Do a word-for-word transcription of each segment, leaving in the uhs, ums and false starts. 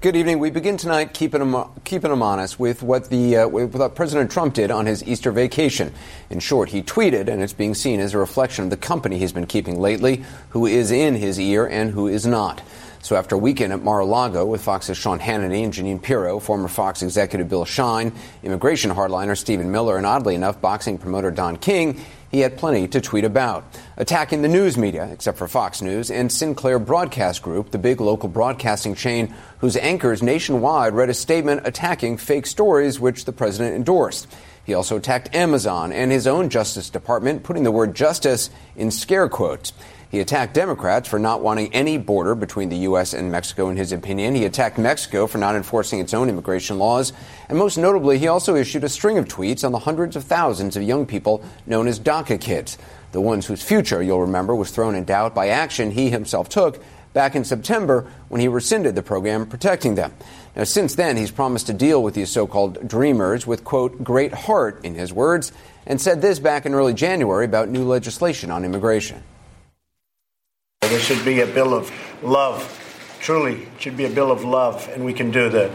Good evening. We begin tonight keeping them, keeping them honest with what the uh, with what President Trump did on his Easter vacation. In short, he tweeted, and it's being seen as a reflection of the company he's been keeping lately, who is in his ear and who is not. So after a weekend at Mar-a-Lago with Fox's Sean Hannity and Jeanine Pirro, former Fox executive Bill Shine, immigration hardliner Stephen Miller, and oddly enough, boxing promoter Don King, he had plenty to tweet about. Attacking the news media, except for Fox News, and Sinclair Broadcast Group, the big local broadcasting chain whose anchors nationwide read a statement attacking fake stories which the president endorsed. He also attacked Amazon and his own Justice Department, putting the word justice in scare quotes. He attacked Democrats for not wanting any border between the U S and Mexico, in his opinion. He attacked Mexico for not enforcing its own immigration laws. And most notably, he also issued a string of tweets on the hundreds of thousands of young people known as DACA kids, the ones whose future, you'll remember, was thrown in doubt by action he himself took back in September when he rescinded the program protecting them. Now, since then, he's promised to deal with these so-called dreamers with, quote, great heart, in his words, and said this back in early January about new legislation on immigration. There should be a bill of love. Truly, it should be a bill of love, and we can do that.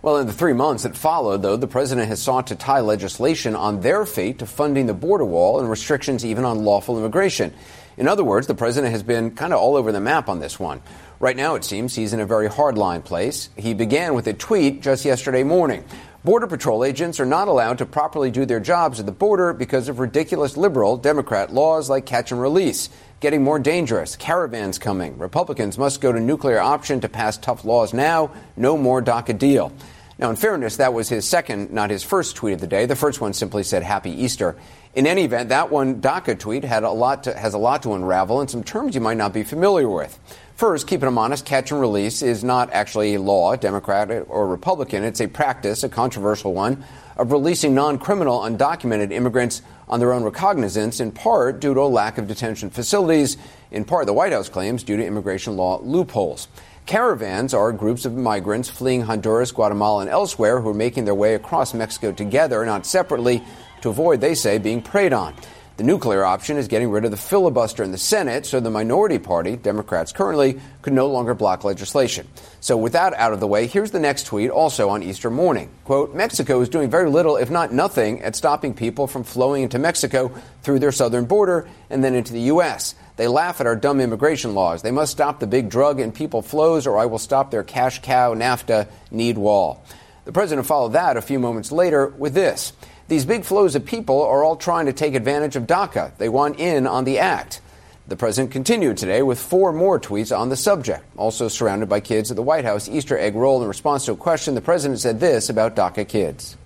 Well, in the three months that followed, though, the president has sought to tie legislation on their fate to funding the border wall and restrictions even on lawful immigration. In other words, the president has been kind of all over the map on this one. Right now, it seems he's in a very hard-line place. He began with a tweet just yesterday morning. Border Patrol agents are not allowed to properly do their jobs at the border because of ridiculous liberal Democrat laws like catch and release, getting more dangerous, caravans coming, Republicans must go to nuclear option to pass tough laws now, no more DACA deal. Now, in fairness, that was his second, not his first tweet of the day. The first one simply said, Happy Easter. In any event, that one DACA tweet had a lot to, has a lot to unravel and some terms you might not be familiar with. First, keeping them honest, catch and release is not actually a law, Democrat or Republican. It's a practice, a controversial one, of releasing non-criminal undocumented immigrants on their own recognizance, in part due to a lack of detention facilities, in part, the White House claims, due to immigration law loopholes. Caravans are groups of migrants fleeing Honduras, Guatemala, and elsewhere who are making their way across Mexico together, not separately, to avoid, they say, being preyed on. The nuclear option is getting rid of the filibuster in the Senate, so the minority party, Democrats currently, could no longer block legislation. So with that out of the way, here's the next tweet, also on Easter morning. Quote, Mexico is doing very little, if not nothing, at stopping people from flowing into Mexico through their southern border and then into the U S. They laugh at our dumb immigration laws. They must stop the big drug and people flows, or I will stop their cash cow NAFTA need wall. The president followed that a few moments later with this. These big flows of people are all trying to take advantage of DACA. They want in on the act. The president continued today with four more tweets on the subject. Also surrounded by kids at the White House Easter egg roll, in response to a question, the president said this about DACA kids.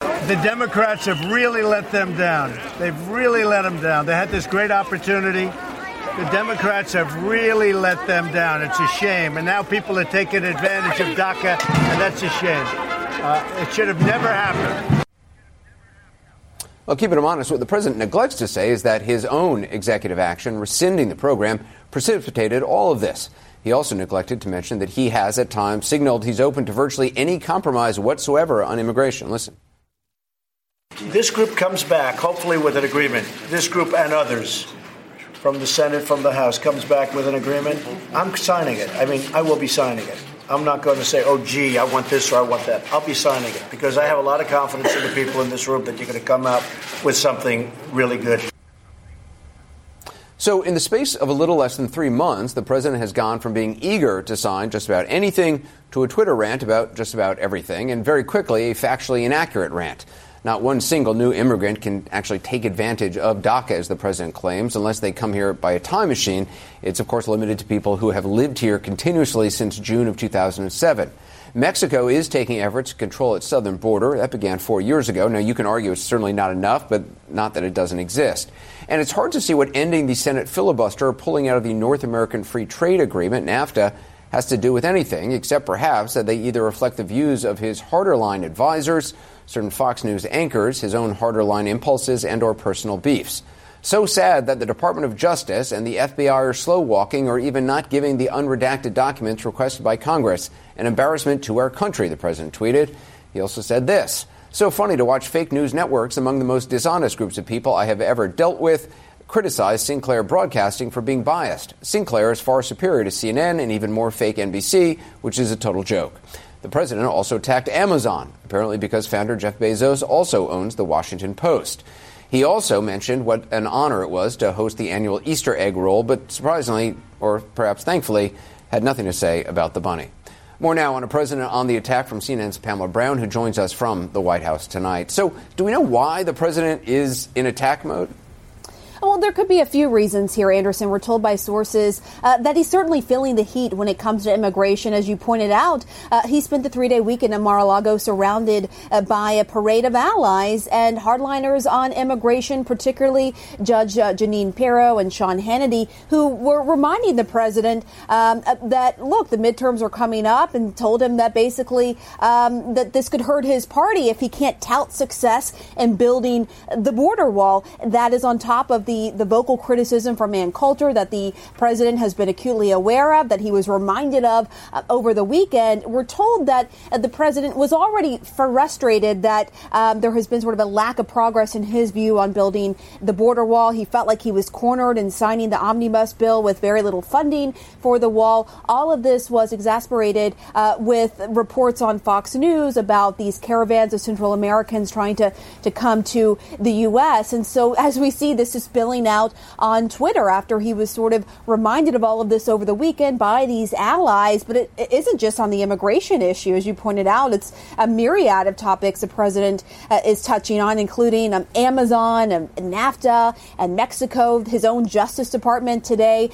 The Democrats have really let them down. They've really let them down. They had this great opportunity. The Democrats have really let them down. It's a shame. And now people are taking advantage of DACA, and that's a shame. Uh, it should have never happened. Well, keeping him honest, what the president neglects to say is that his own executive action, rescinding the program, precipitated all of this. He also neglected to mention that he has at times signaled he's open to virtually any compromise whatsoever on immigration. Listen. This group comes back, hopefully with an agreement. This group and others from the Senate, from the House, comes back with an agreement. I'm signing it. I mean, I will be signing it. I'm not going to say, oh, gee, I want this or I want that. I'll be signing it because I have a lot of confidence in the people in this room that you're going to come out with something really good. So in the space of a little less than three months, the president has gone from being eager to sign just about anything to a Twitter rant about just about everything, and very quickly a factually inaccurate rant. Not one single new immigrant can actually take advantage of DACA, as the president claims, unless they come here by a time machine. It's, of course, limited to people who have lived here continuously since June of two thousand seven. Mexico is taking efforts to control its southern border. That began four years ago. Now, you can argue it's certainly not enough, but not that it doesn't exist. And it's hard to see what ending the Senate filibuster or pulling out of the North American Free Trade Agreement, NAFTA, has to do with anything, except perhaps that they either reflect the views of his harder-line advisors, certain Fox News anchors, his own harder-line impulses, and or personal beefs. So sad that the Department of Justice and the F B I are slow-walking or even not giving the unredacted documents requested by Congress. An embarrassment to our country, the president tweeted. He also said this. So funny to watch fake news networks, among the most dishonest groups of people I have ever dealt with, criticize Sinclair Broadcasting for being biased. Sinclair is far superior to C N N and even more fake N B C, which is a total joke. The president also attacked Amazon, apparently because founder Jeff Bezos also owns the Washington Post. He also mentioned what an honor it was to host the annual Easter egg roll, but surprisingly, or perhaps thankfully, had nothing to say about the bunny. More now on a president on the attack from C N N's Pamela Brown, who joins us from the White House tonight. So do we know why the president is in attack mode? Well, there could be a few reasons here, Anderson. We're told by sources uh, that he's certainly feeling the heat when it comes to immigration. As you pointed out, uh, he spent the three-day weekend in Mar-a-Lago surrounded uh, by a parade of allies and hardliners on immigration, particularly Judge uh, Jeanine Pirro and Sean Hannity, who were reminding the president um, that, look, the midterms are coming up, and told him that basically um, that this could hurt his party if he can't tout success in building the border wall. That is on top of the The, the vocal criticism from Ann Coulter that the president has been acutely aware of, that he was reminded of uh, over the weekend. We're told that uh, the president was already frustrated that um, there has been sort of a lack of progress in his view on building the border wall. He felt like he was cornered in signing the omnibus bill with very little funding for the wall. All of this was exasperated uh, with reports on Fox News about these caravans of Central Americans trying to, to come to the U S. And so, as we see, this is billing out on Twitter after he was sort of reminded of all of this over the weekend by these allies. But it, it isn't just on the immigration issue. As you pointed out, it's a myriad of topics the president uh, is touching on, including um, Amazon and NAFTA and Mexico, his own Justice Department today.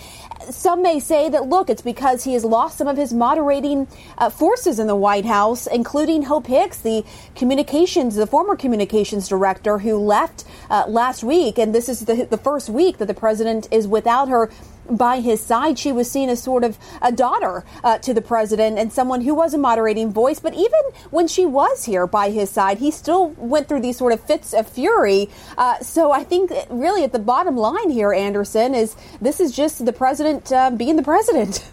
Some may say that, look, it's because he has lost some of his moderating uh, forces in the White House, including Hope Hicks, the communications, the former communications director who left uh, last week. And this is the The first week that the president is without her by his side. She was seen as sort of a daughter uh, to the president and someone who was a moderating voice. But even when she was here by his side, he still went through these sort of fits of fury. Uh, so I think really at the bottom line here, Anderson, is this is just the president uh, being the president.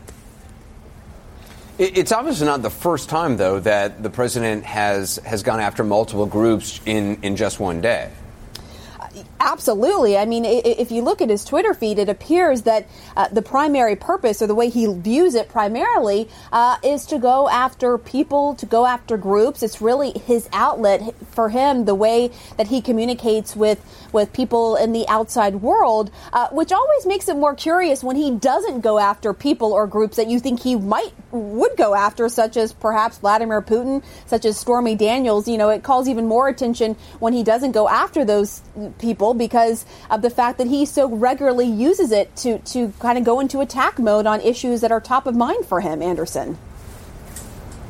It's obviously not the first time, though, that the president has has gone after multiple groups in, in just one day. Absolutely. I mean, if you look at his Twitter feed, it appears that uh, the primary purpose, or the way he views it primarily, uh, is to go after people, to go after groups. It's really his outlet for him, the way that he communicates with, with people in the outside world, uh, which always makes it more curious when he doesn't go after people or groups that you think he might would go after, such as perhaps Vladimir Putin, such as Stormy Daniels. You know, it calls even more attention when he doesn't go after those people, because of the fact that he so regularly uses it to, to kind of go into attack mode on issues that are top of mind for him, Anderson.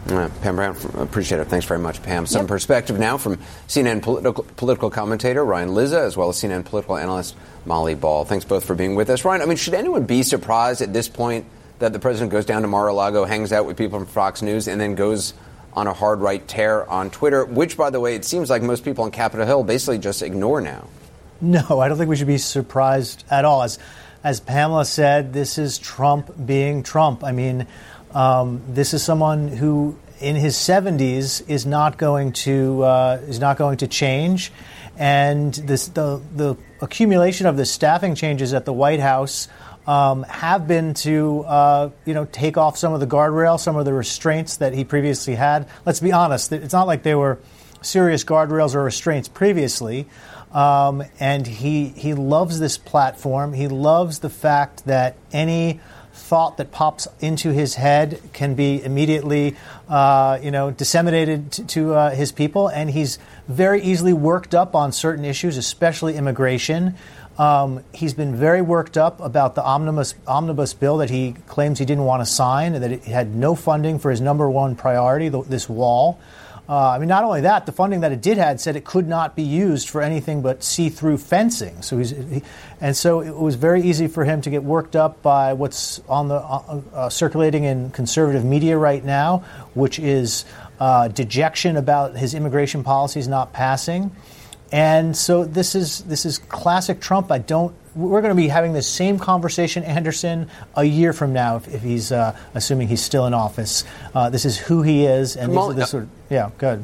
Uh, Pam Brown, appreciate it. Thanks very much, Pam. Some yep. perspective now from C N N political, political commentator Ryan Lizza, as well as C N N political analyst Molly Ball. Thanks both for being with us. Ryan, I mean, should anyone be surprised at this point that the president goes down to Mar-a-Lago, hangs out with people from Fox News, and then goes on a hard right tear on Twitter, which, by the way, it seems like most people on Capitol Hill basically just ignore now? No, I don't think we should be surprised at all. As as Pamela said, this is Trump being Trump. I mean, um, this is someone who, in his seventies, is not going to uh, is not going to change, and this the the accumulation of the staffing changes at the White House um, have been to uh, you know take off some of the guardrails, some of the restraints that he previously had. Let's be honest; it's not like they were serious guardrails or restraints previously. Um, and he he loves this platform. He loves the fact that any thought that pops into his head can be immediately, uh, you know, disseminated to, to uh, his people. And he's very easily worked up on certain issues, especially immigration. Um, he's been very worked up about the omnibus, omnibus bill that he claims he didn't want to sign, and that it had no funding for his number one priority, the, this wall. Uh, I mean, not only that, the funding that it did had said it could not be used for anything but see-through fencing. So he's, he, and so it was very easy for him to get worked up by what's on the uh, uh, circulating in conservative media right now, which is uh, dejection about his immigration policies not passing. And so this is this is classic Trump. I don't. We're going to be having the same conversation, Anderson, a year from now, if, if he's uh, assuming he's still in office. Uh, this is who he is, and Molly, these are the sort of, yeah, good.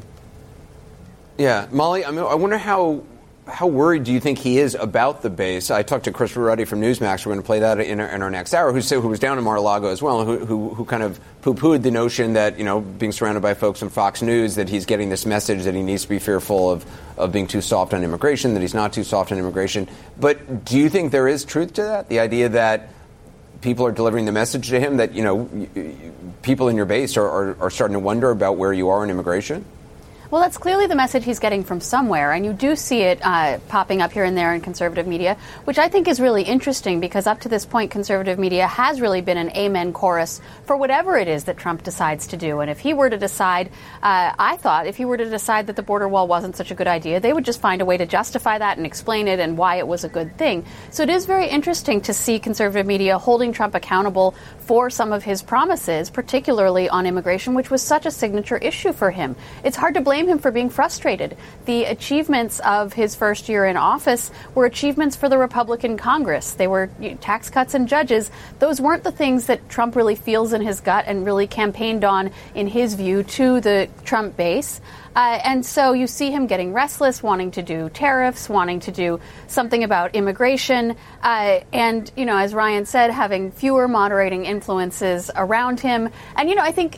Yeah, Molly, I mean, I wonder how how worried do you think he is about the base? I talked to Chris Ruddy from Newsmax. We're going to play that in our, in our next hour. Who who was down in Mar-a-Lago as well, who who, who kind of poo-pooed the notion that, you know, being surrounded by folks from Fox News, that he's getting this message that he needs to be fearful of, of being too soft on immigration, that he's not too soft on immigration. But do you think there is truth to that? The idea that people are delivering the message to him that, you know, people in your base are, are, are starting to wonder about where you are in immigration? Well, that's clearly the message he's getting from somewhere, and you do see it uh, popping up here and there in conservative media, which I think is really interesting because up to this point, conservative media has really been an amen chorus for whatever it is that Trump decides to do. And if he were to decide, uh, I thought, if he were to decide that the border wall wasn't such a good idea, they would just find a way to justify that and explain it and why it was a good thing. So it is very interesting to see conservative media holding Trump accountable for some of his promises, particularly on immigration, which was such a signature issue for him. It's hard to blame him for being frustrated. The achievements of his first year in office were achievements for the Republican Congress. They were you know, tax cuts and judges. Those weren't the things that Trump really feels in his gut and really campaigned on, in his view, to the Trump base. Uh, and so you see him getting restless, wanting to do tariffs, wanting to do something about immigration. Uh, and, you know, as Ryan said, having fewer moderating influences around him. And, you know, I think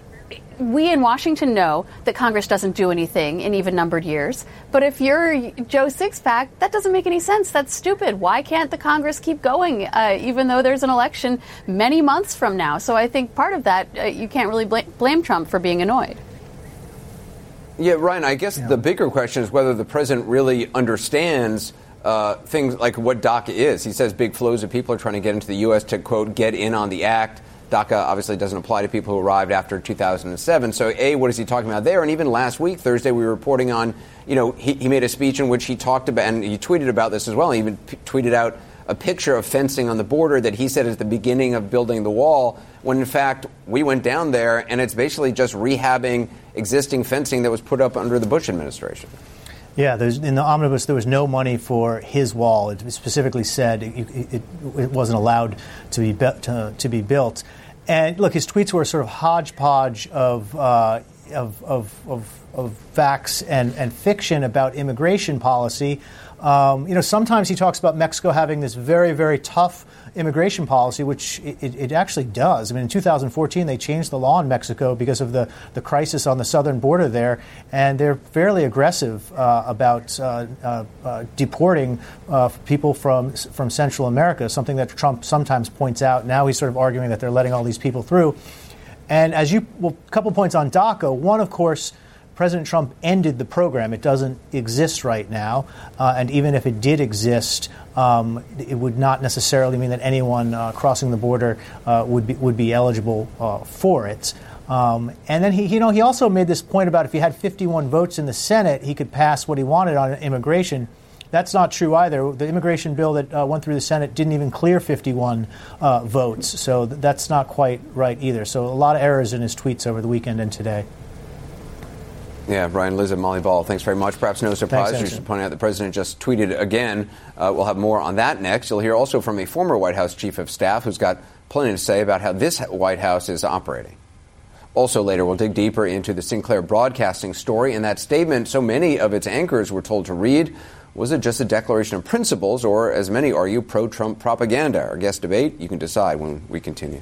we in Washington know that Congress doesn't do anything in even-numbered years. But if you're Joe Sixpack, that doesn't make any sense. That's stupid. Why can't the Congress keep going, uh, even though there's an election many months from now? So I think part of that, uh, you can't really bl- blame Trump for being annoyed. Yeah, Ryan, I guess yeah. The bigger question is whether the president really understands uh, things like what DACA is. He says big flows of people are trying to get into the U S to, quote, get in on the act. DACA obviously doesn't apply to people who arrived after two thousand seven. So, A, what is he talking about there? And even last week, Thursday, we were reporting on, you know, he, he made a speech in which he talked about, and he tweeted about this as well. He even p- tweeted out a picture of fencing on the border that he said is the beginning of building the wall, when, in fact, we went down there, and it's basically just rehabbing existing fencing that was put up under the Bush administration. Yeah, there's, in the omnibus, there was no money for his wall. It specifically said it, it, it wasn't allowed to be, be to, to be built. And look, his tweets were a sort of hodgepodge of uh, of, of of of facts and and fiction about immigration policy. Um, you know, sometimes he talks about Mexico having this very, very tough immigration policy, which it, it actually does. I mean, in two thousand fourteen, they changed the law in Mexico because of the, the crisis on the southern border there, and they're fairly aggressive uh, about uh, uh, uh, deporting uh, people from from Central America, something that Trump sometimes points out. Now he's sort of arguing that they're letting all these people through. And as you, well, a couple points on DACA. One, of course, President Trump ended the program. It doesn't exist right now. Uh, and even if it did exist, um, it would not necessarily mean that anyone uh, crossing the border uh, would be would be eligible uh, for it. Um, and then he, you know, he also made this point about if he had fifty-one votes in the Senate, he could pass what he wanted on immigration. That's not true either. The immigration bill that uh, went through the Senate didn't even clear fifty-one uh, votes. So th- that's not quite right either. So a lot of errors in his tweets over the weekend and today. Yeah, Brian, Liz, and Molly Ball, thanks very much. Perhaps no surprise. Thanks, you should point out the president just tweeted again. Uh, we'll have more on that next. You'll hear also from a former White House chief of staff who's got plenty to say about how this White House is operating. Also later, we'll dig deeper into the Sinclair Broadcasting story and that statement so many of its anchors were told to read. Was it just a declaration of principles, or, as many argue, pro-Trump propaganda? Our guest debate, you can decide when we continue.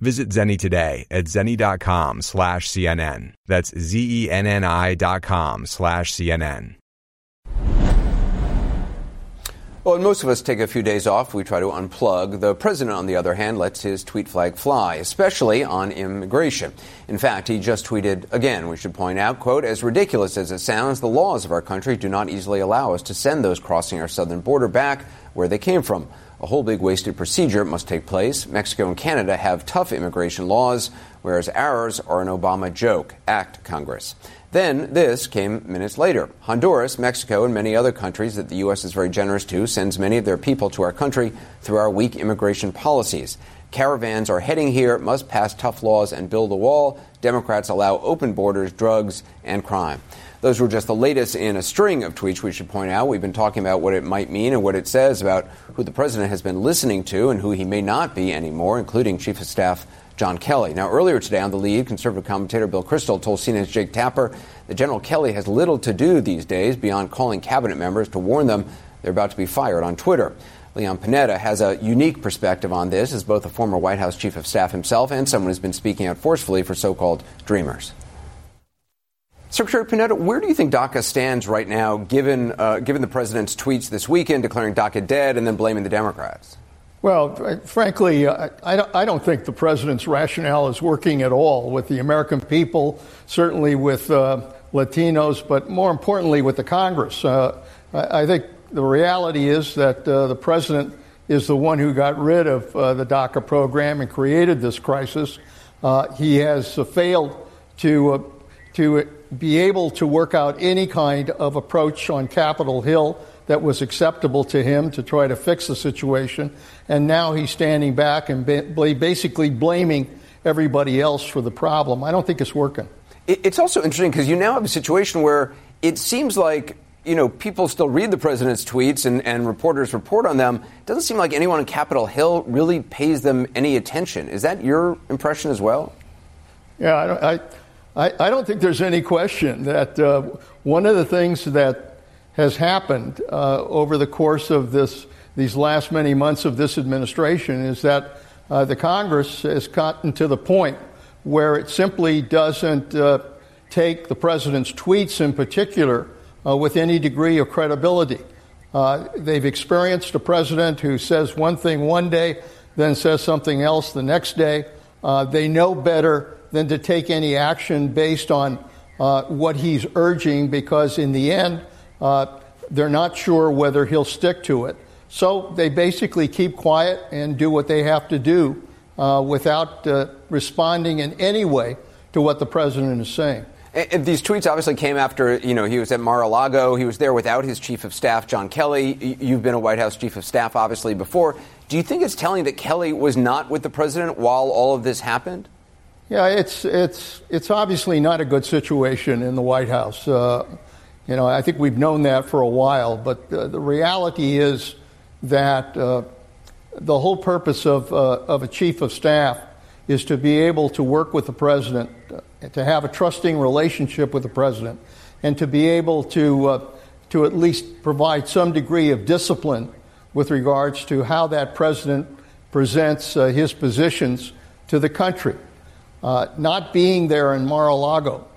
Visit Zenni today at Zenni.com slash CNN. That's Z-E-N-N-I dot com slash CNN. Well, and most of us take a few days off. We try to unplug. The president, on the other hand, lets his tweet flag fly, especially on immigration. In fact, he just tweeted again, we should point out, quote, as ridiculous as it sounds, the laws of our country do not easily allow us to send those crossing our southern border back where they came from. A whole big wasted procedure must take place. Mexico and Canada have tough immigration laws, whereas ours are an Obama joke. Act, Congress. Then this came minutes later. Honduras, Mexico, and many other countries that the U S is very generous to sends many of their people to our country through our weak immigration policies. Caravans are heading here, must pass tough laws and build a wall. Democrats allow open borders, drugs, and crime. Those were just the latest in a string of tweets, we should point out. We've been talking about what it might mean and what it says about who the president has been listening to and who he may not be anymore, including Chief of Staff John Kelly. Now, earlier today on The Lead, conservative commentator Bill Kristol told C N N's Jake Tapper that General Kelly has little to do these days beyond calling cabinet members to warn them they're about to be fired on Twitter. Leon Panetta has a unique perspective on this as both a former White House Chief of Staff himself and someone who's been speaking out forcefully for so-called dreamers. Secretary Panetta, where do you think DACA stands right now, given uh, given the president's tweets this weekend declaring DACA dead and then blaming the Democrats? Well, frankly, uh, I, I don't think the president's rationale is working at all with the American people, certainly with uh, Latinos, but more importantly with the Congress. Uh, I, I think the reality is that uh, the president is the one who got rid of uh, the DACA program and created this crisis. Uh, he has uh, failed to uh, to be able to work out any kind of approach on Capitol Hill that was acceptable to him to try to fix the situation. And now he's standing back and basically blaming everybody else for the problem. I don't think it's working. It's also interesting because you now have a situation where it seems like, you know, people still read the president's tweets and, and reporters report on them. It doesn't seem like anyone on Capitol Hill really pays them any attention. Is that your impression as well? Yeah, I don't... I, I, I don't think there's any question that uh, one of the things that has happened uh, over the course of this these last many months of this administration is that uh, the Congress has gotten to the point where it simply doesn't uh, take the president's tweets in particular uh, with any degree of credibility. Uh, they've experienced a president who says one thing one day, then says something else the next day. Uh, they know better than to take any action based on uh, what he's urging, because in the end, uh, they're not sure whether he'll stick to it. So they basically keep quiet and do what they have to do uh, without uh, responding in any way to what the president is saying. And these tweets obviously came after, you know, he was at Mar-a-Lago. He was there without his chief of staff, John Kelly. You've been a White House chief of staff, obviously, before. Do you think it's telling that Kelly was not with the president while all of this happened? Yeah, it's it's it's obviously not a good situation in the White House. Uh, you know, I think we've known that for a while. But uh, the reality is that uh, the whole purpose of uh, of a chief of staff is to be able to work with the president, uh, to have a trusting relationship with the president, and to be able to uh, to at least provide some degree of discipline with regards to how that president presents uh, his positions to the country. Uh, not being there in Mar-a-Lago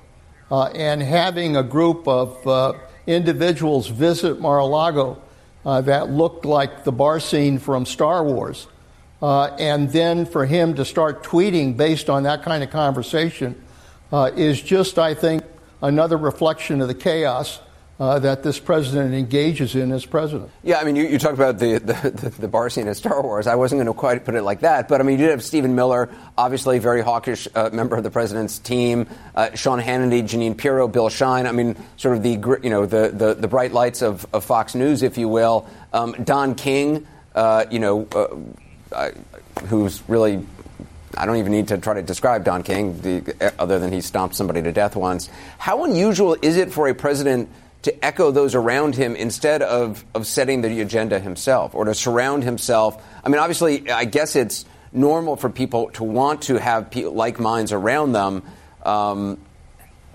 uh, and having a group of uh, individuals visit Mar-a-Lago uh, that looked like the bar scene from Star Wars, uh, and then for him to start tweeting based on that kind of conversation uh, is just, I think, another reflection of the chaos Uh, that this president engages in as president. Yeah, I mean, you, you talked about the, the, the bar scene in Star Wars. I wasn't going to quite put it like that, but I mean, you did have Stephen Miller, obviously a very hawkish uh, member of the president's team, uh, Sean Hannity, Jeanine Pirro, Bill Shine. I mean, sort of the, you know, the, the, the bright lights of, of Fox News, if you will. Um, Don King, uh, you know, uh, uh, who's really I don't even need to try to describe Don King, the, other than he stomped somebody to death once. How unusual is it for a president to echo those around him instead of, of setting the agenda himself, or to surround himself? I mean, obviously, I guess it's normal for people to want to have pe- like minds around them. Um,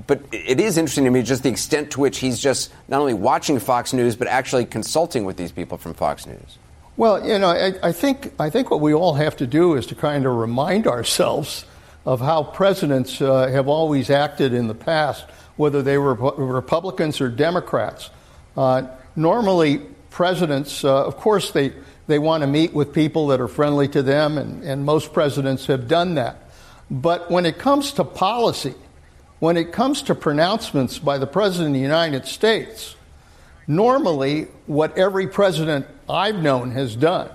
but it is interesting to me just the extent to which he's just not only watching Fox News, but actually consulting with these people from Fox News. Well, you know, I, I think I think what we all have to do is to kind of remind ourselves of how presidents uh, have always acted in the past, whether they were Republicans or Democrats. Uh, normally, presidents, uh, of course, they, they want to meet with people that are friendly to them, and, and most presidents have done that. But when it comes to policy, when it comes to pronouncements by the president of the United States, normally what every president I've known has done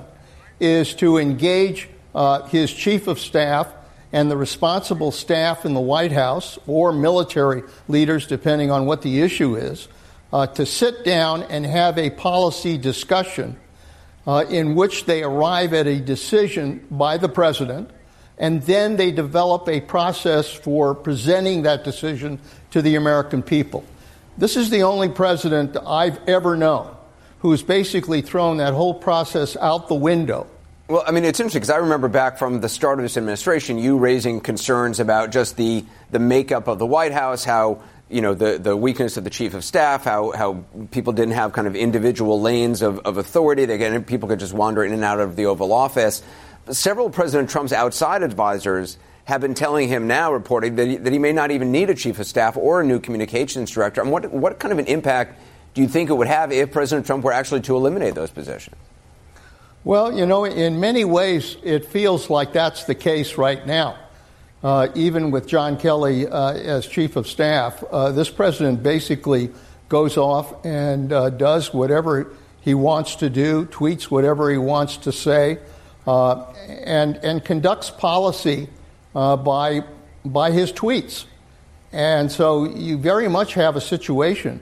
is to engage uh, his chief of staff and the responsible staff in the White House or military leaders, depending on what the issue is, uh, to sit down and have a policy discussion uh, in which they arrive at a decision by the president, and then they develop a process for presenting that decision to the American people. This is the only president I've ever known who's basically thrown that whole process out the window. Well, I mean, it's interesting because I remember back from the start of this administration, you raising concerns about just the the makeup of the White House, how, you know, the, the weakness of the chief of staff, how, how people didn't have kind of individual lanes of, of authority. Again, people could just wander in and out of the Oval Office. Several President Trump's outside advisors have been telling him now, reporting, that he, that he may not even need a chief of staff or a new communications director. And what what kind of an impact do you think it would have if President Trump were actually to eliminate those positions? Well, you know, in many ways, it feels like that's the case right now. Uh, even with John Kelly uh, as chief of staff, uh, this president basically goes off and uh, does whatever he wants to do, tweets whatever he wants to say, uh, and and conducts policy Uh, by by his tweets. And so you very much have a situation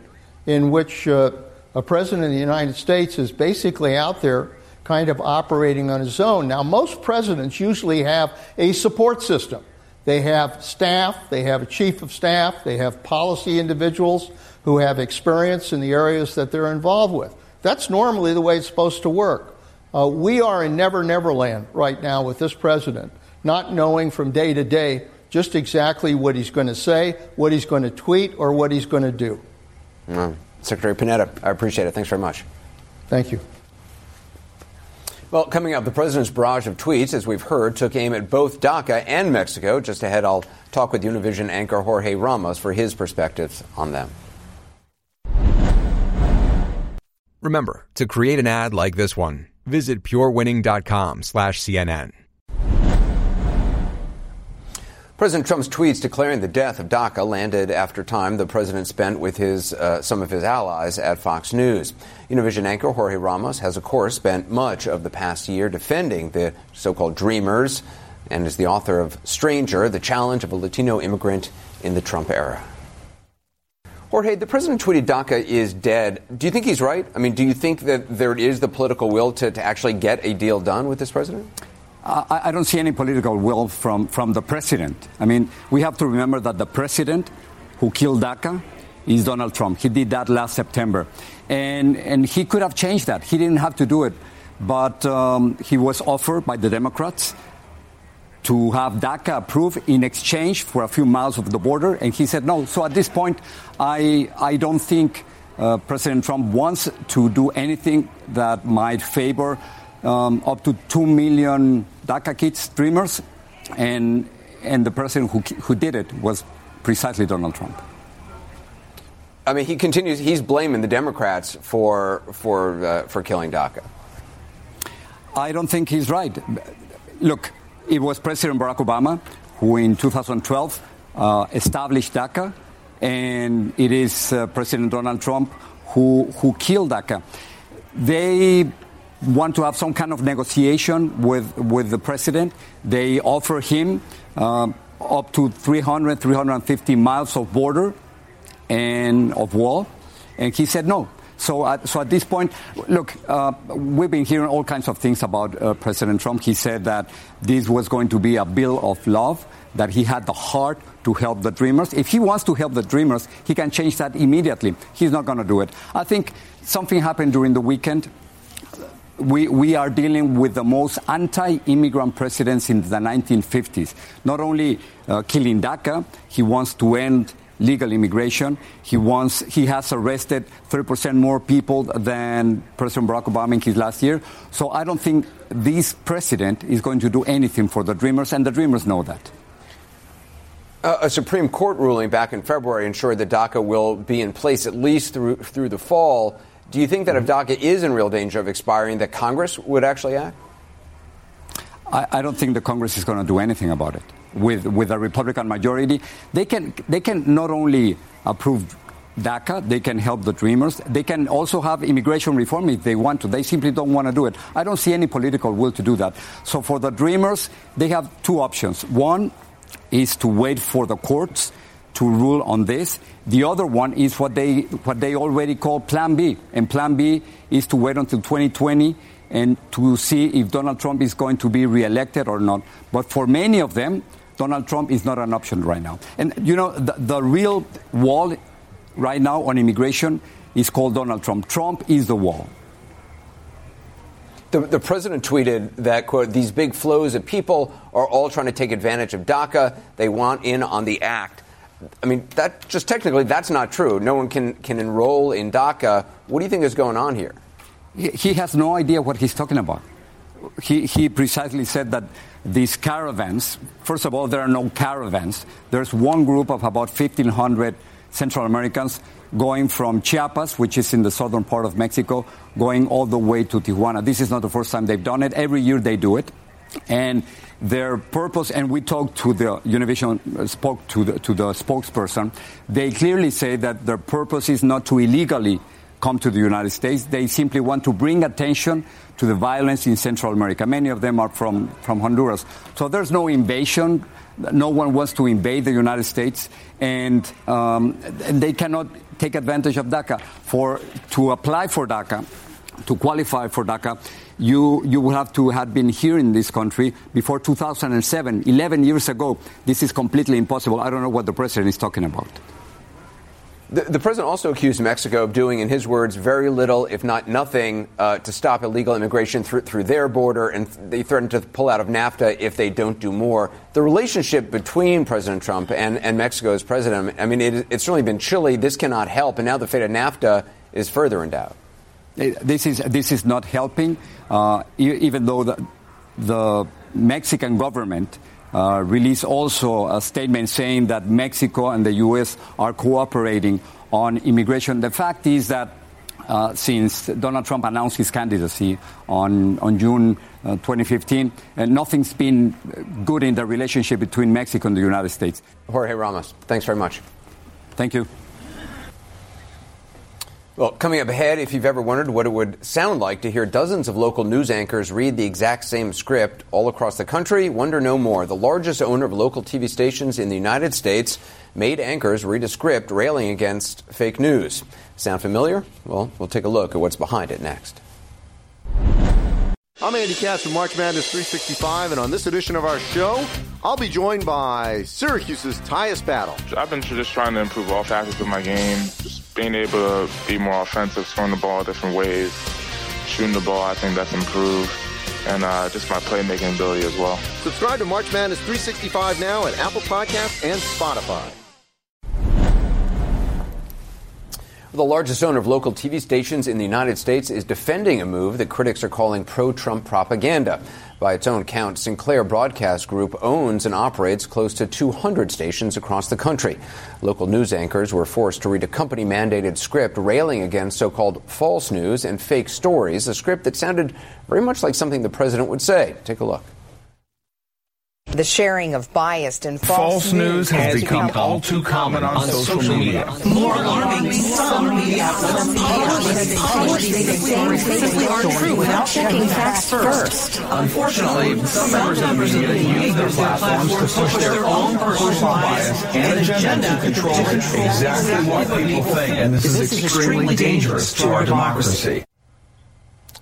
in which uh, a president of the United States is basically out there kind of operating on his own. Now, most presidents usually have a support system. They have staff, they have a chief of staff, they have policy individuals who have experience in the areas that they're involved with. That's normally the way it's supposed to work. Uh, we are in Never Never Land right now with this president, not knowing from day to day just exactly what he's going to say, what he's going to tweet, or what he's going to do. Mm. Secretary Panetta, I appreciate it. Thanks very much. Thank you. Well, coming up, the president's barrage of tweets, as we've heard, took aim at both DACA and Mexico. Just ahead, I'll talk with Univision anchor Jorge Ramos for his perspectives on them. Remember, to create an ad like this one, visit pure winning dot com slash C N N. President Trump's tweets declaring the death of DACA landed after time the president spent with his uh, some of his allies at Fox News. Univision anchor Jorge Ramos has, of course, spent much of the past year defending the so-called Dreamers and is the author of Stranger, The Challenge of a Latino Immigrant in the Trump Era. Jorge, the president tweeted DACA is dead. Do you think he's right? I mean, do you think that there is the political will to, to actually get a deal done with this president? I don't see any political will from, from the president. I mean, we have to remember that the president who killed DACA is Donald Trump. He did that last September. And and he could have changed that. He didn't have to do it. But um, he was offered by the Democrats to have DACA approved in exchange for a few miles of the border. And he said no. So at this point, I, I don't think uh, President Trump wants to do anything that might favor Um, up to two million DACA kids, Dreamers, and and the person who who did it was precisely Donald Trump. I mean, he continues, he's blaming the Democrats for, for, uh, for killing DACA. I don't think he's right. Look, it was President Barack Obama who in two thousand twelve uh, established DACA, and it is uh, President Donald Trump who, who killed DACA. They want to have some kind of negotiation with with the president. They offer him uh, up to three hundred, three hundred fifty miles of border and of wall. And he said no. So, at, so at this point, look, uh, we've been hearing all kinds of things about uh, President Trump. He said that this was going to be a bill of love, that he had the heart to help the Dreamers. If he wants to help the Dreamers, he can change that immediately. He's not going to do it. I think something happened during the weekend. We we are dealing with the most anti-immigrant president since the nineteen fifties. Not only uh, killing DACA, he wants to end legal immigration. He wants he has arrested thirty percent more people than President Barack Obama in his last year. So I don't think this president is going to do anything for the Dreamers, and the Dreamers know that. A Supreme Court ruling back in February ensured that DACA will be in place at least through through the fall. Do you think that if DACA is in real danger of expiring, that Congress would actually act? I, I don't think the Congress is going to do anything about it. With with a Republican majority, they can they can not only approve DACA, they can help the Dreamers. They can also have immigration reform if they want to. They simply don't want to do it. I don't see any political will to do that. So for the Dreamers, they have two options. One is to wait for the courts to rule on this. The other one is what they what they already call Plan B. And Plan B is to wait until twenty twenty and to see if Donald Trump is going to be reelected or not. But for many of them, Donald Trump is not an option right now. And, you know, the, the real wall right now on immigration is called Donald Trump. Trump is the wall. The, the president tweeted that, quote, these big flows of people are all trying to take advantage of DACA. They want in on the act. I mean, that just technically that's not true. No one can can enroll in DACA. What do you think is going on here? He, he has no idea what he's talking about. He he precisely said that these caravans, first of all, there are no caravans. There's one group of about fifteen hundred Central Americans going from Chiapas, which is in the southern part of Mexico, going all the way to Tijuana. This is not the first time they've done it. Every year they do it. And their purpose, and we talked to the Univision, spoke to the, to the spokesperson, they clearly say that their purpose is not to illegally come to the United States. They simply want to bring attention to the violence in Central America. Many of them are from, from Honduras. So there's no invasion. No one wants to invade the United States, and um, they cannot take advantage of DACA. For to apply for DACA, to qualify for DACA, you you will have to have been here in this country before two thousand seven, eleven years ago. This is completely impossible. I don't know what the president is talking about. The, the president also accused Mexico of doing, in his words, very little, if not nothing, uh, to stop illegal immigration through, through their border, and th- they threatened to pull out of NAFTA if they don't do more. The relationship between President Trump and, and Mexico as president, I mean, it, it's certainly been chilly. This cannot help, and now the fate of NAFTA is further in doubt. This is this is not helping, uh, even though the, the Mexican government uh, released also a statement saying that Mexico and the U S are cooperating on immigration. The fact is that uh, since Donald Trump announced his candidacy on, on June uh, twenty fifteen, uh, nothing's been good in the relationship between Mexico and the United States. Jorge Ramos, thanks very much. Thank you. Well, coming up ahead, if you've ever wondered what it would sound like to hear dozens of local news anchors read the exact same script all across the country, wonder no more. The largest owner of local T V stations in the United States made anchors read a script railing against fake news. Sound familiar? Well, we'll take a look at what's behind it next. I'm Andy Katz from March Madness three sixty-five, and on this edition of our show, I'll be joined by Syracuse's Tyus Battle. I've been just trying to improve all facets of my game, just being able to be more offensive, throwing the ball different ways, shooting the ball. I think that's improved, and uh, just my playmaking ability as well. Subscribe to March Madness three sixty-five now at Apple Podcasts and Spotify. The largest owner of local T V stations in the United States is defending a move that critics are calling pro-Trump propaganda. By its own count, Sinclair Broadcast Group owns and operates close to two hundred stations across the country. Local news anchors were forced to read a company-mandated script railing against so-called false news and fake stories, a script that sounded very much like something the president would say. Take a look. The sharing of biased and false, false news has, has become, become all too common on, on social, social media. media. More alarming, some media outlets publish these things simply aren't true without checking facts first. Unfortunately, some members of the media use their platforms to push their own personal bias and agenda to control exactly what people think, and this is extremely dangerous to our democracy.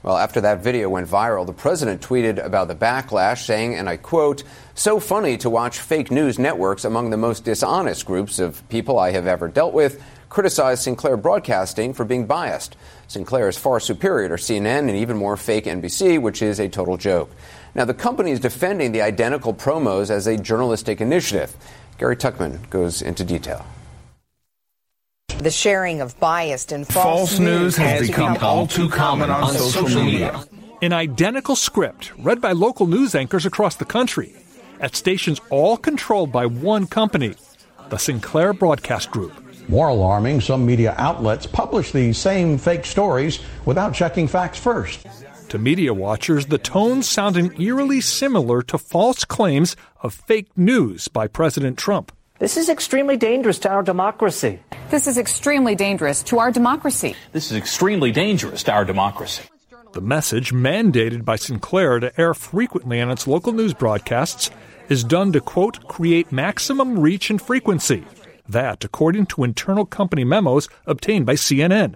Well, after that video went viral, the president tweeted about the backlash, saying, and I quote, "So funny to watch fake news networks, among the most dishonest groups of people I have ever dealt with, criticize Sinclair Broadcasting for being biased. Sinclair is far superior to C N N and even more fake N B C, which is a total joke." Now, the company is defending the identical promos as a journalistic initiative. Gary Tuckman goes into detail. The sharing of biased and false, false news has, has become, become all too common on, on social media. An identical script read by local news anchors across the country at stations all controlled by one company, the Sinclair Broadcast Group. More alarming, some media outlets publish these same fake stories without checking facts first. To media watchers, the tone sounded eerily similar to false claims of fake news by President Trump. This is extremely dangerous to our democracy. This is extremely dangerous to our democracy. This is extremely dangerous to our democracy. The message, mandated by Sinclair to air frequently on its local news broadcasts, is done to, quote, create maximum reach and frequency. That, according to internal company memos obtained by C N N.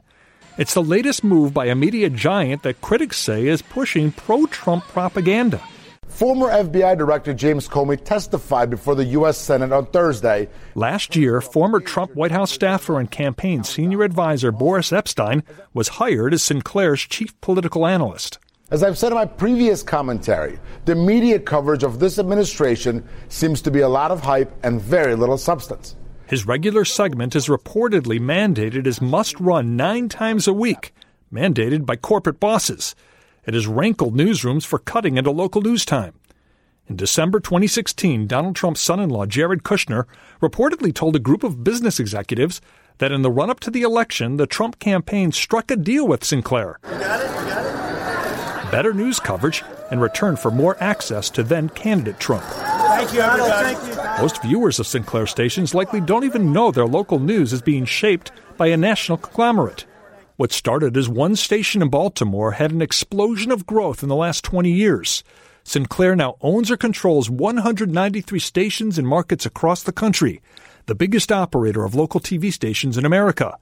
It's the latest move by a media giant that critics say is pushing pro-Trump propaganda. Former F B I Director James Comey testified before the U S Senate on Thursday. Last year, former Trump White House staffer and campaign senior advisor Boris Epstein was hired as Sinclair's chief political analyst. As I've said in my previous commentary, the media coverage of this administration seems to be a lot of hype and very little substance. His regular segment is reportedly mandated as must-run nine times a week, mandated by corporate bosses. It has rankled newsrooms for cutting into local news time. In December twenty sixteen, Donald Trump's son-in-law, Jared Kushner, reportedly told a group of business executives that in the run-up to the election, the Trump campaign struck a deal with Sinclair. You got it, you got it. Better news coverage in return for more access to then-candidate Trump. Thank you, everybody. Thank you. Most viewers of Sinclair stations likely don't even know their local news is being shaped by a national conglomerate. What started as one station in Baltimore had an explosion of growth in the last twenty years. Sinclair now owns or controls one hundred ninety-three stations in markets across the country, the biggest operator of local T V stations in America.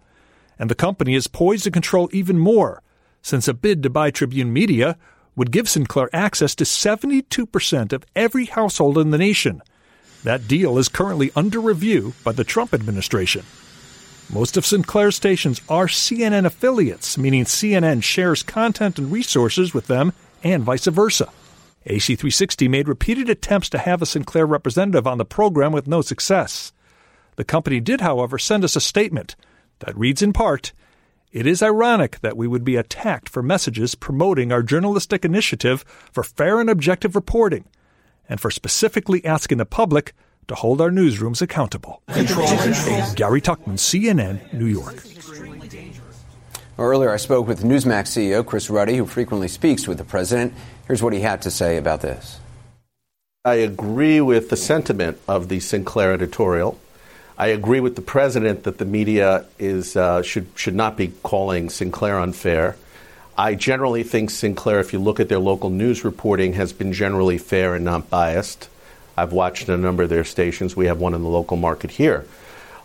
And the company is poised to control even more, since a bid to buy Tribune Media would give Sinclair access to seventy-two percent of every household in the nation. That deal is currently under review by the Trump administration. Most of Sinclair's stations are C N N affiliates, meaning C N N shares content and resources with them and vice versa. A C three sixty made repeated attempts to have a Sinclair representative on the program with no success. The company did, however, send us a statement that reads in part, "It is ironic that we would be attacked for messages promoting our journalistic initiative for fair and objective reporting and for specifically asking the public to hold our newsrooms accountable." Control. Control. Gary Tuckman, C N N, New York. Earlier, I spoke with Newsmax C E O Chris Ruddy, who frequently speaks with the president. Here's what he had to say about this. I agree with the sentiment of the Sinclair editorial. I agree with the president that the media is uh, should should not be calling Sinclair unfair. I generally think Sinclair, if you look at their local news reporting, has been generally fair and not biased. I've watched a number of their stations. We have one in the local market here.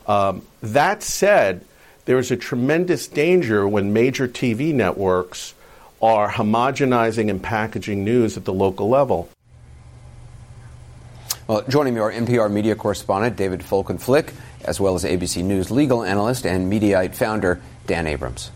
Um, that said, there is a tremendous danger when major T V networks are homogenizing and packaging news at the local level. Well, joining me are N P R media correspondent David Folkenflik, as well as A B C News legal analyst and Mediaite founder Dan Abrams.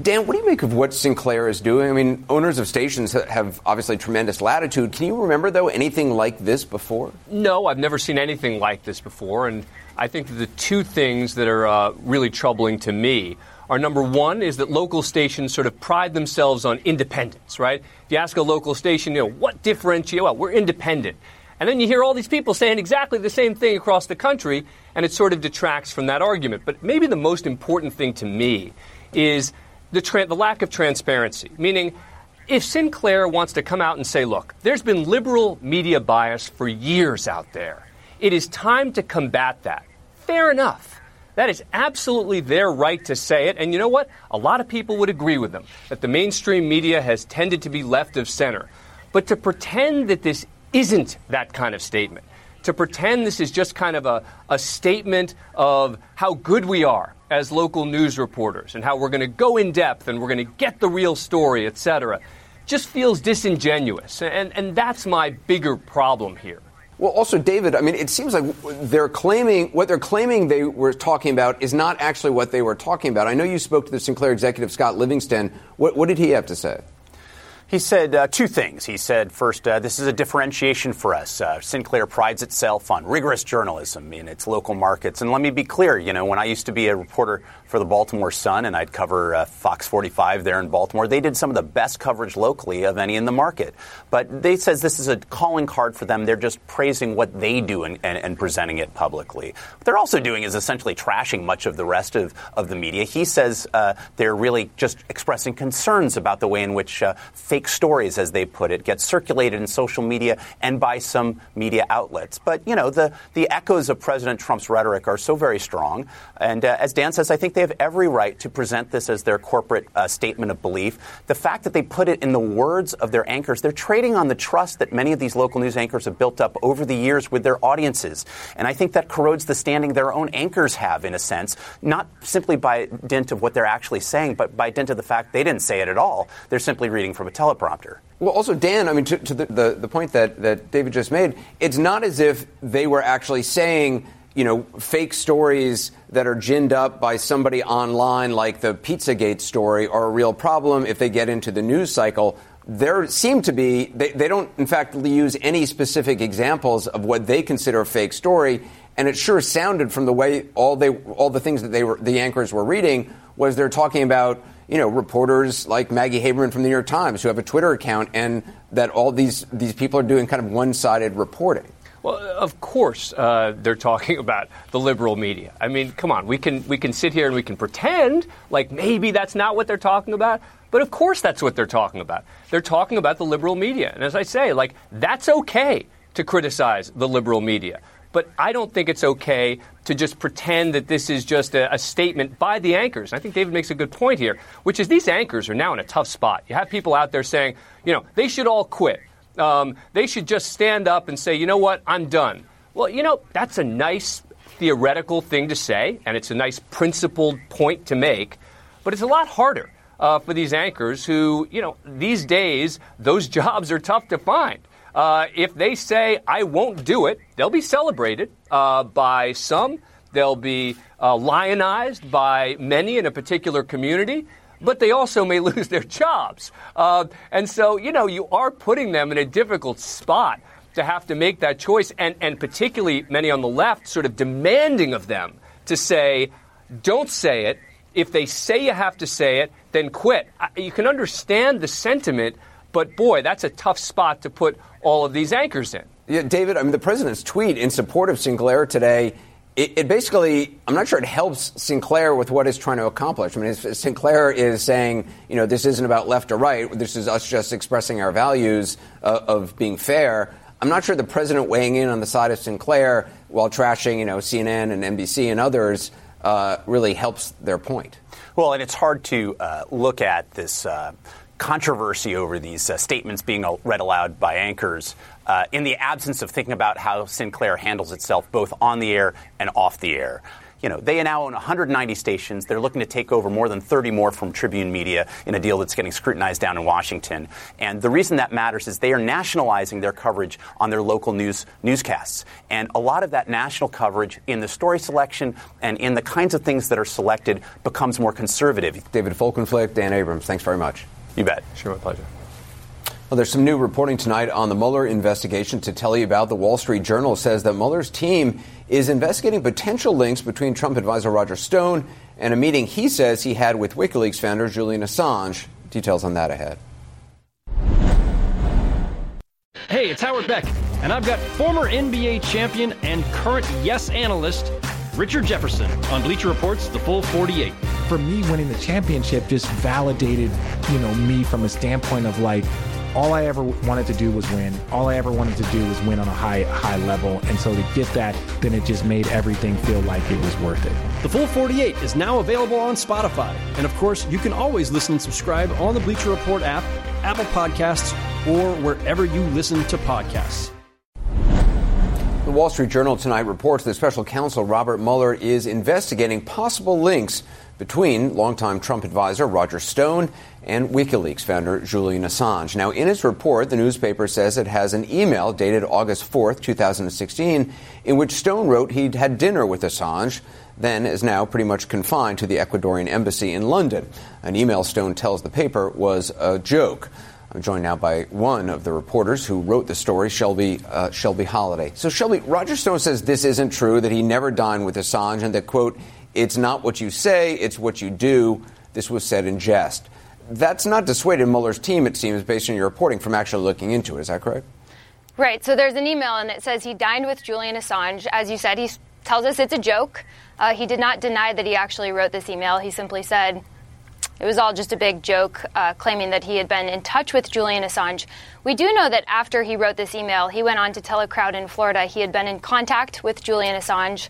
Dan, what do you make of what Sinclair is doing? I mean, owners of stations have obviously tremendous latitude. Can you remember, though, anything like this before? No, I've never seen anything like this before. And I think the two things that are uh, really troubling to me are, number one, is that local stations sort of pride themselves on independence, right? If you ask a local station, you know, what differentiates? Well, we're independent. And then you hear all these people saying exactly the same thing across the country, and it sort of detracts from that argument. But maybe the most important thing to me is The, tra- the lack of transparency, meaning If Sinclair wants to come out and say, look, there's been liberal media bias for years out there. It is time to combat that. Fair enough. That is absolutely their right to say it. And you know what? A lot of people would agree with them, that the mainstream media has tended to be left of center. But to pretend that this isn't that kind of statement, to pretend this is just kind of a, a statement of how good we are as local news reporters and how we're going to go in depth and we're going to get the real story, et cetera, just feels disingenuous. And, and that's my bigger problem here. Well, also, David, I mean, it seems like they're claiming what they're claiming they were talking about is not actually what they were talking about. I know you spoke to the Sinclair executive, Scott Livingston. What, what did he have to say? He said uh, two things. He said, first, uh, this is a differentiation for us. Uh, Sinclair prides itself on rigorous journalism in its local markets. And let me be clear, you know, when I used to be a reporter for the Baltimore Sun and I'd cover uh, Fox forty-five there in Baltimore, they did some of the best coverage locally of any in the market. But they says this is a calling card for them. They're just praising what they do and, and, and presenting it publicly. What they're also doing is essentially trashing much of the rest of, of the media. He says uh, they're really just expressing concerns about the way in which uh, fake stories, as they put it, get circulated in social media and by some media outlets. But, you know, the, the echoes of President Trump's rhetoric are so very strong. And uh, as Dan says, I think they have every right to present this as their corporate uh, statement of belief. The fact that they put it in the words of their anchors, they're trading on the trust that many of these local news anchors have built up over the years with their audiences. And I think that corrodes the standing their own anchors have, in a sense, not simply by dint of what they're actually saying, but by dint of the fact they didn't say it at all. They're simply reading from a teleprompter. Well, also, Dan, I mean, to, to the, the, the point that, that David just made, it's not as if they were actually saying, you know, fake stories that are ginned up by somebody online, like the Pizzagate story, are a real problem if they get into the news cycle. There seem to be, they, they don't, in fact, use any specific examples of what they consider a fake story. And it sure sounded from the way all they, all the things that they were, the anchors were reading, was they're talking about, you know, reporters like Maggie Haberman from the New York Times who have a Twitter account, and that all these, these people are doing kind of one-sided reporting. Well, of course, uh, they're talking about the liberal media. I mean, come on, we can we can sit here and we can pretend like maybe that's not what they're talking about. But of course, that's what they're talking about. They're talking about the liberal media. And as I say, like, that's OK to criticize the liberal media. But I don't think it's OK to just pretend that this is just a, a statement by the anchors. And I think David makes a good point here, which is these anchors are now in a tough spot. You have people out there saying, you know, they should all quit. Um, they should just stand up and say, you know what, I'm done. Well, you know, that's a nice theoretical thing to say, and it's a nice principled point to make, but it's a lot harder uh, for these anchors who, you know, these days, those jobs are tough to find. Uh, if they say, I won't do it, they'll be celebrated uh, by some. They'll be uh, lionized by many in a particular community. But they also may lose their jobs. Uh, and so, you know, you are putting them in a difficult spot to have to make that choice. And, and particularly many on the left sort of demanding of them to say, don't say it. If they say you have to say it, then quit. I, you can understand the sentiment. But, boy, that's a tough spot to put all of these anchors in. Yeah, David, I mean, the president's tweet in support of Sinclair today, it basically, I'm not sure it helps Sinclair with what it's trying to accomplish. I mean, Sinclair is saying, you know, this isn't about left or right. This is us just expressing our values uh, of being fair. I'm not sure the president weighing in on the side of Sinclair while trashing, you know, C N N and N B C and others uh, really helps their point. Well, and it's hard to uh, look at this uh, controversy over these uh, statements being read aloud by anchors Uh, in the absence of thinking about how Sinclair handles itself both on the air and off the air. You know, they now own one hundred ninety stations. They're looking to take over more than thirty more from Tribune Media in a deal that's getting scrutinized down in Washington. And the reason that matters is they are nationalizing their coverage on their local news newscasts. And a lot of that national coverage in the story selection and in the kinds of things that are selected becomes more conservative. David Folkenflik, Dan Abrams, thanks very much. You bet. Sure, my pleasure. Well, there's some new reporting tonight on the Mueller investigation to tell you about. The Wall Street Journal says that Mueller's team is investigating potential links between Trump advisor Roger Stone and a meeting he says he had with WikiLeaks founder Julian Assange. Details on that ahead. Hey, it's Howard Beck, and I've got former N B A champion and current YES analyst Richard Jefferson on Bleacher Report's The Full forty-eight. for me, winning the championship just validated, you know, me from a standpoint of like, all I ever wanted to do was win. All I ever wanted to do was win on a high, high level. And so to get that, then it just made everything feel like it was worth it. The Full forty-eight is now available on Spotify. And of course, you can always listen and subscribe on the Bleacher Report app, Apple Podcasts, or wherever you listen to podcasts. The Wall Street Journal tonight reports that special counsel Robert Mueller is investigating possible links between longtime Trump advisor Roger Stone and WikiLeaks founder Julian Assange. Now, in its report, the newspaper says it has an email dated August fourth, twenty sixteen, in which Stone wrote he'd had dinner with Assange, then is now pretty much confined to the Ecuadorian embassy in London. An email Stone tells the paper was a joke. I'm joined now by one of the reporters who wrote the story, Shelby uh, Shelby Holliday. So, Shelby, Roger Stone says this isn't true, that he never dined with Assange, and that, quote, "It's not what you say, it's what you do. This was said in jest." That's not dissuaded Mueller's team, it seems, based on your reporting, from actually looking into it. Is that correct? Right. So there's an email, and it says he dined with Julian Assange. As you said, he tells us it's a joke. Uh, he did not deny that he actually wrote this email. He simply said it was all just a big joke, uh, claiming that he had been in touch with Julian Assange. We do know that after he wrote this email, he went on to tell a crowd in Florida he had been in contact with Julian Assange.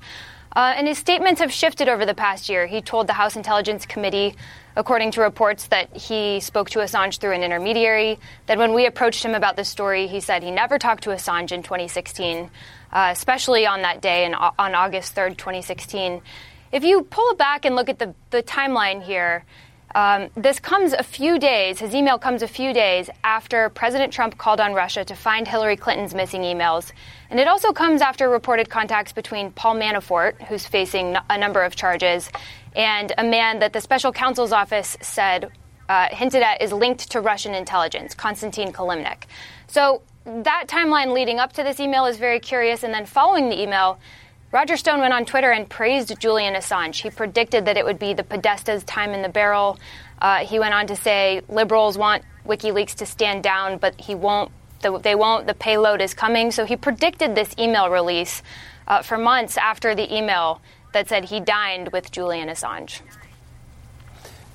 Uh, and his statements have shifted over the past year. He told the House Intelligence Committee, according to reports, that he spoke to Assange through an intermediary. Then when we approached him about this story, he said he never talked to Assange in twenty sixteen, uh, especially on that day in, on August third, twenty sixteen. If you pull back and look at the, the timeline here, um, this comes a few days, his email comes a few days after President Trump called on Russia to find Hillary Clinton's missing emails. And it also comes after reported contacts between Paul Manafort, who's facing a number of charges, and a man that the special counsel's office said, uh, hinted at, is linked to Russian intelligence, Konstantin Kalimnik. So that timeline leading up to this email is very curious. And then following the email, Roger Stone went on Twitter and praised Julian Assange. He predicted that it would be the Podesta's time in the barrel. Uh, he went on to say liberals want WikiLeaks to stand down, but he won't. The, they won't. The payload is coming. So he predicted this email release uh, for months after the email that said he dined with Julian Assange.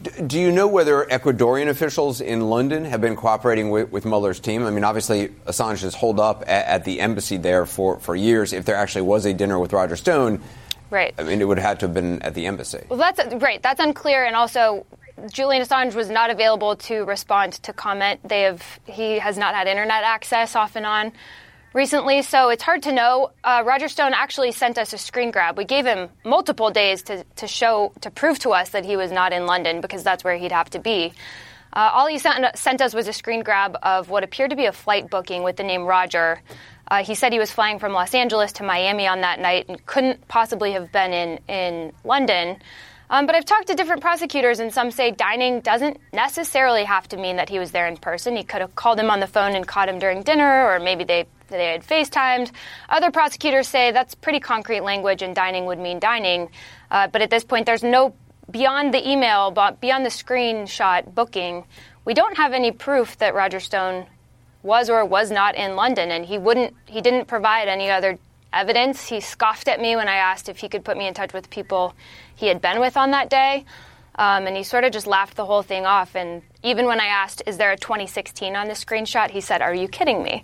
D- do you know whether Ecuadorian officials in London have been cooperating with, with Mueller's team? I mean, obviously, Assange is holed up at, at the embassy there for, for years. If there actually was a dinner with Roger Stone, right? I mean, it would have had to have been at the embassy. Well, that's right. That's unclear. And also, Julian Assange was not available to respond to comment. They have he has not had internet access off and on recently, so it's hard to know. Uh, Roger Stone actually sent us a screen grab. We gave him multiple days to, to show to prove to us that he was not in London because that's where he'd have to be. Uh, all he sent, sent us was a screen grab of what appeared to be a flight booking with the name Roger. Uh, he said he was flying from Los Angeles to Miami on that night and couldn't possibly have been in, in London. Um, but I've talked to different prosecutors, and some say dining doesn't necessarily have to mean that he was there in person. He could have called him on the phone and caught him during dinner, or maybe they, they had FaceTimed. Other prosecutors say that's pretty concrete language, and dining would mean dining. Uh, but at this point, there's no, beyond the email, beyond the screenshot booking, we don't have any proof that Roger Stone was or was not in London, and he wouldn't, he didn't provide any other evidence. He scoffed at me when I asked if he could put me in touch with people he had been with on that day. Um, and he sort of just laughed the whole thing off. And even when I asked, is there a twenty sixteen on the screenshot? He said, are you kidding me?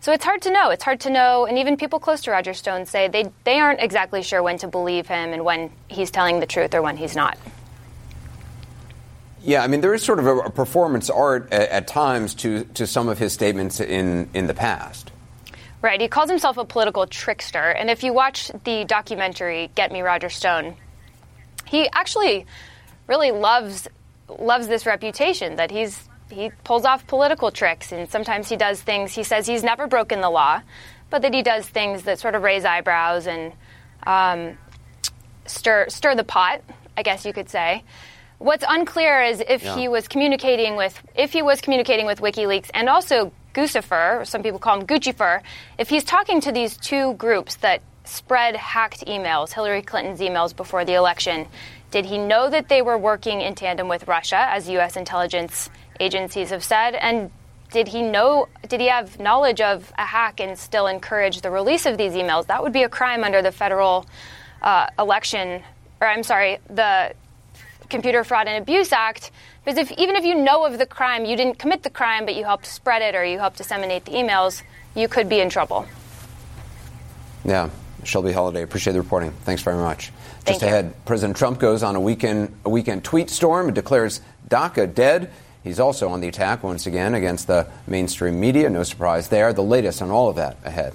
So it's hard to know. It's hard to know. And even people close to Roger Stone say they, they aren't exactly sure when to believe him and when he's telling the truth or when he's not. Yeah, I mean, there is sort of a, a performance art at, at times to, to some of his statements in, in the past. Right. He calls himself a political trickster. And if you watch the documentary Get Me Roger Stone, he actually really loves loves this reputation that he's he pulls off political tricks. And sometimes he does things. He says he's never broken the law, but that he does things that sort of raise eyebrows and um, stir stir the pot, I guess you could say. What's unclear is if yeah. he was communicating with if he was communicating with WikiLeaks and also Guccifer, or some people call him Guccifer, if he's talking to these two groups that spread hacked emails, Hillary Clinton's emails before the election, did he know that they were working in tandem with Russia, as U S intelligence agencies have said? And did he know, did he have knowledge of a hack and still encourage the release of these emails? That would be a crime under the federal uh, election, or I'm sorry, the Computer Fraud and Abuse Act, because if, even if you know of the crime, you didn't commit the crime, but you helped spread it or you helped disseminate the emails, you could be in trouble. Yeah. Shelby Holliday, appreciate the reporting. Thanks very much. Thank Just you. Ahead, President Trump goes on a weekend a weekend tweet storm and declares DACA dead. He's also on the attack once again against the mainstream media. No surprise there. The latest on all of that ahead.